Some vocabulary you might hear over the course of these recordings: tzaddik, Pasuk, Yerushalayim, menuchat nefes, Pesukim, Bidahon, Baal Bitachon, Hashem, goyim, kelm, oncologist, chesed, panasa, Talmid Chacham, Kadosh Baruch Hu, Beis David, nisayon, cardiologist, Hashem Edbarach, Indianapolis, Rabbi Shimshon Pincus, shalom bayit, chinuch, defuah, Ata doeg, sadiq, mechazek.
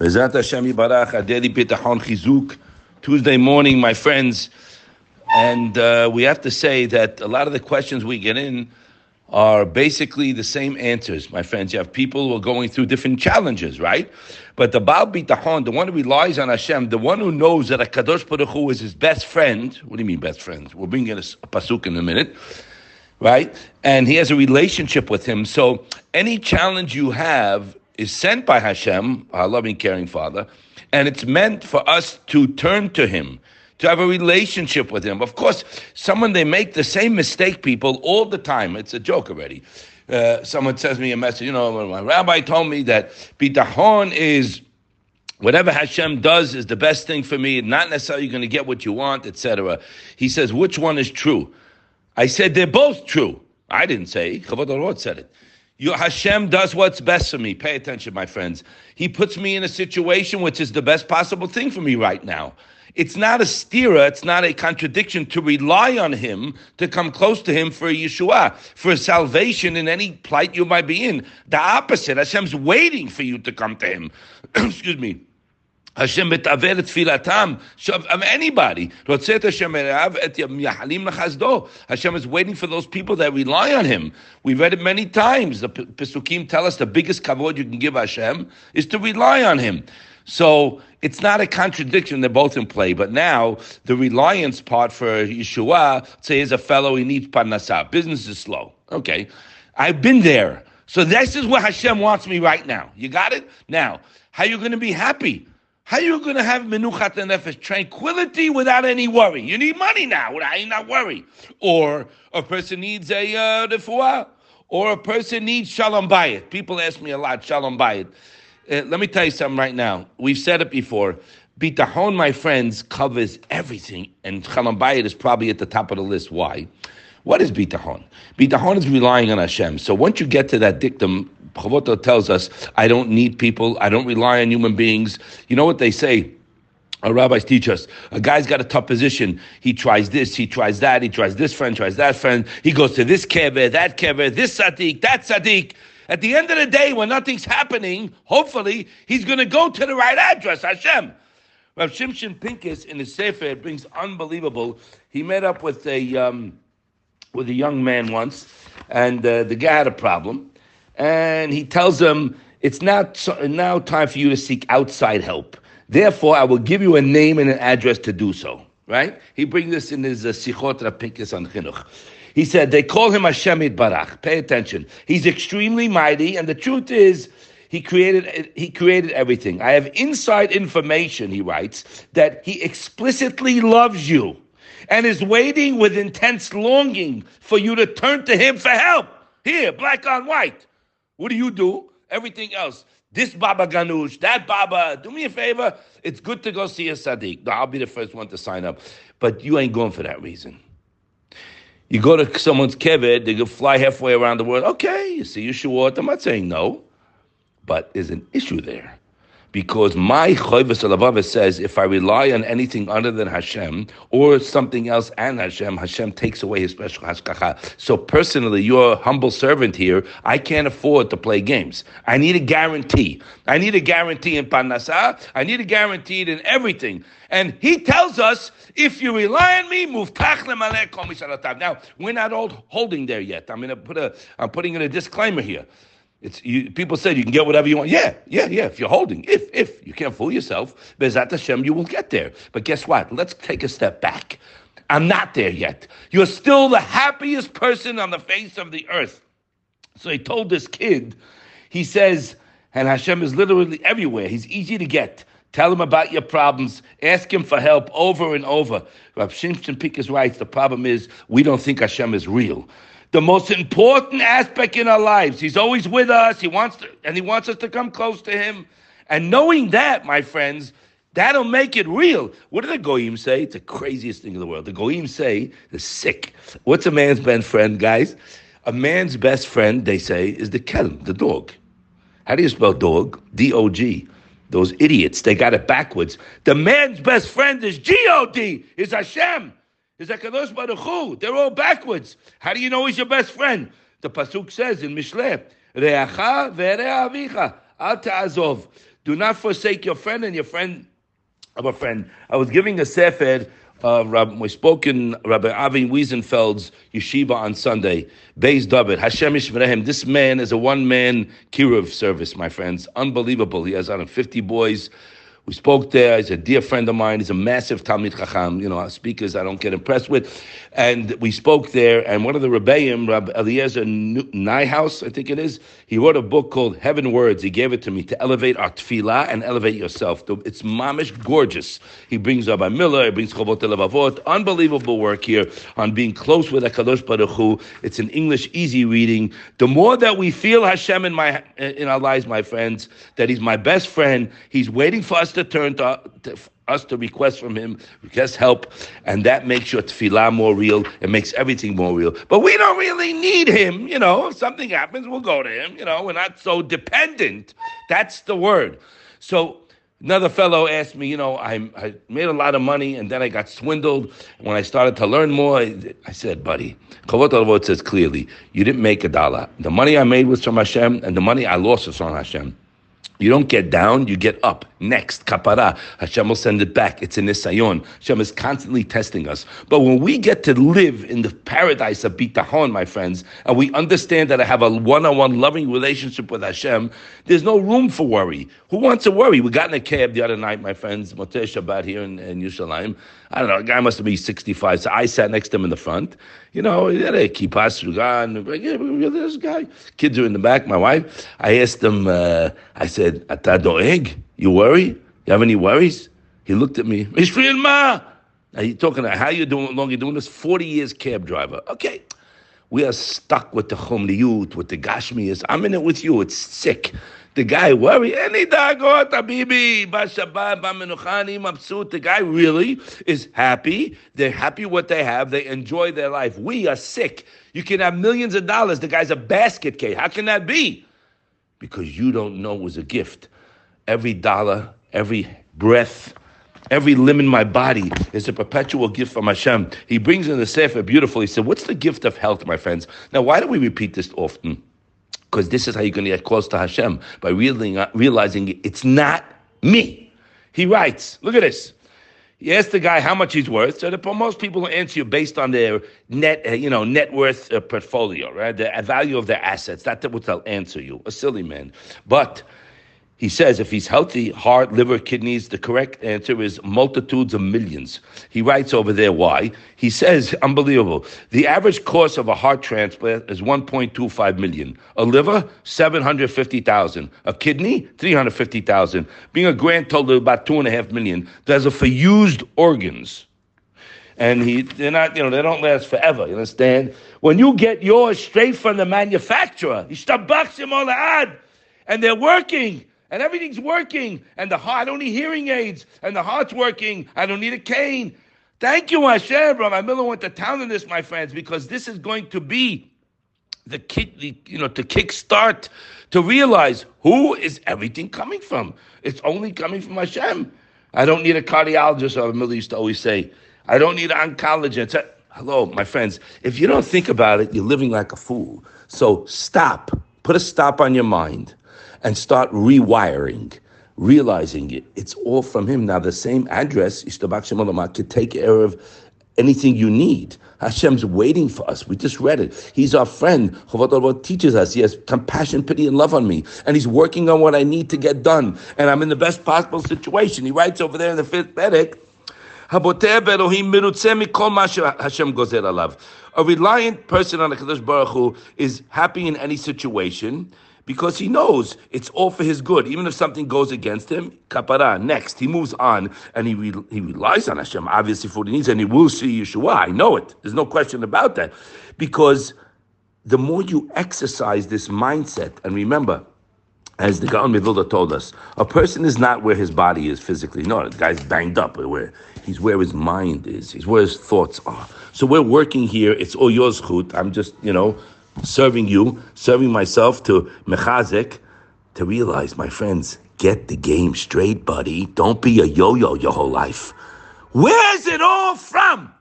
Bezat Hashem Yishvirehem, a daily Bidahon Chizuk, Tuesday morning, my friends. And we have to say that a lot of the questions we get in are basically the same answers, my friends. You have people who are going through different challenges, right? But the Baal Bitachon, the one who relies on Hashem, the one who knows that a Kadosh Baruch Hu is his best friend. What do you mean best friend? We'll bring in a Pasuk in a minute, right? And he has a relationship with him. So any challenge you have is sent by Hashem, our loving, caring Father, and it's meant for us to turn to Him, to have a relationship with Him. Of course, they make the same mistake, people, all the time. It's a joke already. Someone sends me a message, my rabbi told me that Bidahon is whatever Hashem does is the best thing for me, not necessarily you're going to get what you want, etc. He says, which one is true? I said, they're both true. I didn't say, Kavod said it. Hashem does what's best for me. Pay attention, my friends. He puts me in a situation which is the best possible thing for me right now. It's not a stira, it's not a contradiction to rely on Him, to come close to Him for Yeshua, for salvation in any plight you might be in. The opposite, Hashem's waiting for you to come to Him. Excuse me. Hashem metaver tfilatam of anybody. Hashem is waiting for those people that rely on Him. We've read it many times. The Pesukim tell us the biggest kavod you can give Hashem is to rely on Him. So it's not a contradiction. They're both in play. But now the reliance part for Yeshua, say here's a fellow, he needs parnasah. Business is slow. Okay. I've been there. So this is what Hashem wants me right now. You got it? Now, how are you going to be happy? How are you going to have menuchat nefes, tranquility without any worry? You need money now. I ain't not worry. Or a person needs a defuah. Or a person needs shalom bayit. People ask me a lot, shalom bayit. Let me tell you something right now. We've said it before. Bitahon, my friends, covers everything. And shalom bayit is probably at the top of the list. Why? What is bitahon? Bitahon is relying on Hashem. So once you get to that dictum, Chavota tells us, I don't need people. I don't rely on human beings. You know what they say? Our rabbis teach us. A guy's got a tough position. He tries this, he tries that, he tries this friend, tries that friend. He goes to this keber, this sadiq, that sadiq. At the end of the day, when nothing's happening, hopefully, he's going to go to the right address, Hashem. Rabbi Shimshon Pincus, in his sefer, it brings unbelievable. He met up with a young man once, and the guy had a problem. And he tells him, it's now time for you to seek outside help. Therefore, I will give you a name and an address to do so. Right? He brings this in his Sichot Rapinkis on chinuch. He said, they call him Hashem Edbarach. Pay attention. He's extremely mighty. And the truth is, he created everything. I have inside information, he writes, that he explicitly loves you and is waiting with intense longing for you to turn to him for help. Here, black on white. What do? Everything else. This Baba Ganoush, that Baba. Do me a favor. It's good to go see a tzaddik. I'll be the first one to sign up. But you ain't going for that reason. You go to someone's kebet, they can fly halfway around the world. Okay, you see Yeshua. I'm not saying no. But there's an issue there. Because my Choyves Alavava says, if I rely on anything other than Hashem, or something else and Hashem, Hashem takes away his special hashkacha. So personally, you're a humble servant here. I can't afford to play games. I need a guarantee. I need a guarantee in panasa. I need a guarantee in everything. And he tells us, if you rely on me, move. Now, we're not all holding there yet. I'm putting in a disclaimer here. People said you can get whatever you want. Yeah. If you're holding, if you can't fool yourself, Bezat Hashem, you will get there. But guess what? Let's take a step back. I'm not there yet. You're still the happiest person on the face of the earth. So he told this kid, he says, and Hashem is literally everywhere. He's easy to get. Tell him about your problems. Ask him for help over and over. Rabbi Shimshon Pincus writes, the problem is we don't think Hashem is real. The most important aspect in our lives. He's always with us. He wants us to come close to him. And knowing that, my friends, that'll make it real. What do the goyim say? It's the craziest thing in the world. The goyim say, the sick. What's a man's best friend, guys? A man's best friend, they say, is the kelm, the dog. How do you spell dog? D-O-G. Those idiots, they got it backwards. The man's best friend is G-O-D, is Hashem. Is that Kadosh Baruch Hu? They're all backwards. How do you know he's your best friend? The Pasuk says in Mishleh, Re'acha ve're'avicha, al ta'azov. Do not forsake your friend and your friend of a friend. I was giving a sefer. We spoke in Rabbi Avi Wiesenfeld's yeshiva on Sunday. Beis David, Hashem Yishvirehem. This man is a one-man Kiruv service, my friends. Unbelievable. He has out of 50 boys. We spoke there. He's a dear friend of mine. He's a massive Talmid Chacham. You know, our speakers I don't get impressed with. And we spoke there, and one of the Rebbeim, Rabbi Eliezer Nyhaus, I think it is, he wrote a book called Heaven Words. He gave it to me to elevate our tefillah and elevate yourself. It's mamish gorgeous. He brings Rabbi Miller, he brings Chavot Levavot. Unbelievable work here on being close with HaKadosh Baruch Hu. It's an English easy reading. The more that we feel Hashem in our lives, my friends, that He's my best friend, He's waiting for us to turn to us to request from Him, request help, and that makes your tefillah more real. It makes everything more real. But we don't really need Him, you know. If something happens, we'll go to Him, you know. We're not so dependent. That's the word. So another fellow asked me, you know, I made a lot of money, and then I got swindled. When I started to learn more, I said, buddy, Kavod Alavot says clearly, you didn't make a dollar. The money I made was from Hashem, and the money I lost was from Hashem. You don't get down, you get up. Next, kapara. Hashem will send it back. It's a nisayon. Hashem is constantly testing us. But when we get to live in the paradise of Bidahon, my friends, and we understand that I have a one-on-one loving relationship with Hashem, there's no room for worry. Who wants to worry? We got in a cab the other night, my friends, Motei Shabbat here in Yerushalayim. I don't know, a guy must have been 65, so I sat next to him in the front. You know, he had a kippah, this guy. Kids are in the back, my wife. I asked him, I said, Ata doeg? You worry? You have any worries? He looked at me. Mishriel ma? Now you're talking about how you doing? Long you doing this? 40 years cab driver. Okay, we are stuck with the chumliyut, with the gashmius. I'm in it with you. It's sick. The guy worry. Any dagot habibi? Bashabab b'menuchani mabsut. The guy really is happy. They're happy what they have. They enjoy their life. We are sick. You can have millions of dollars. The guy's a basket case. How can that be? Because you don't know it was a gift. Every dollar, every breath, every limb in my body is a perpetual gift from Hashem. He brings in the sefer beautifully. He said, what's the gift of health, my friends? Now, why do we repeat this often? Because this is how you're going to get close to Hashem, by realizing it's not me. He writes, look at this. You ask the guy how much he's worth. So most people will answer you based on their net worth portfolio, right? The value of their assets. That's what they'll answer you. A silly man. But he says if he's healthy, heart, liver, kidneys, the correct answer is multitudes of millions. He writes over there why. He says, unbelievable, the average cost of a heart transplant is $1.25 million. A liver, $750,000. A kidney, $350,000. Being a grand total of about $2.5 million. Those are for used organs. And they're not, they don't last forever, you understand? When you get yours straight from the manufacturer, and they're working. And everything's working, and the heart, I don't need hearing aids, and the heart's working, I don't need a cane. Thank you, Hashem. Rabbi Miller went to town on this, my friends, because this is going to be the kick start to realize who is everything coming from. It's only coming from Hashem. I don't need a cardiologist, Rabbi Miller used to always say. I don't need an oncologist. Hello, my friends. If you don't think about it, you're living like a fool. So stop. Put a stop on your mind. And start rewiring, realizing it. It's all from Him. Now, the same address, Yishtabach Shem Olamah, could take care of anything you need. Hashem's waiting for us. We just read it. He's our friend. Chavot Olamah teaches us. He has compassion, pity, and love on me. And He's working on what I need to get done. And I'm in the best possible situation. He writes over there in the fifth Perek, a reliant person on the Kadosh Baruch Hu is happy in any situation, because he knows it's all for his good. Even if something goes against him, kapara, next, he moves on, and he relies on Hashem, obviously, for what he needs, and he will see Yeshua. I know it. There's no question about that. Because the more you exercise this mindset, and remember, as the Gaon Mivilda told us, a person is not where his body is physically. No, the guy's banged up. He's where his mind is. He's where his thoughts are. So we're working here. It's all yours, Chut. I'm just, serving you, serving myself to mechazek, to realize, my friends, get the game straight, buddy. Don't be a yo-yo your whole life. Where's it all from?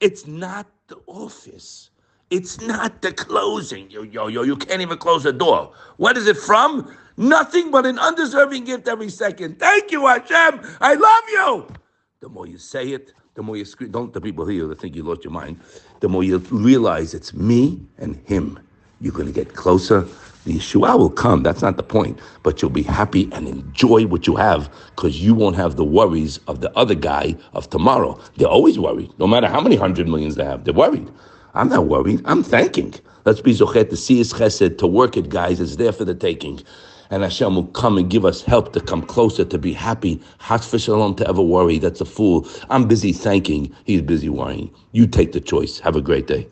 It's not the office. It's not the closing. You can't even close the door. What is it from? Nothing but an undeserving gift every second. Thank you, Hashem. I love you. The more you say it, the more you scream. Don't let the people hear you, they think you lost your mind. The more you realize it's me and him, you're going to get closer. The Yeshua will come. That's not the point. But you'll be happy and enjoy what you have because you won't have the worries of the other guy of tomorrow. They're always worried. No matter how many 100 millions they have, they're worried. I'm not worried. I'm thanking. Let's be zochet to see his chesed, to work it, guys. It's there for the taking. And Hashem will come and give us help to come closer, to be happy. Chas v'shalom to ever worry. That's a fool. I'm busy thanking. He's busy worrying. You take the choice. Have a great day.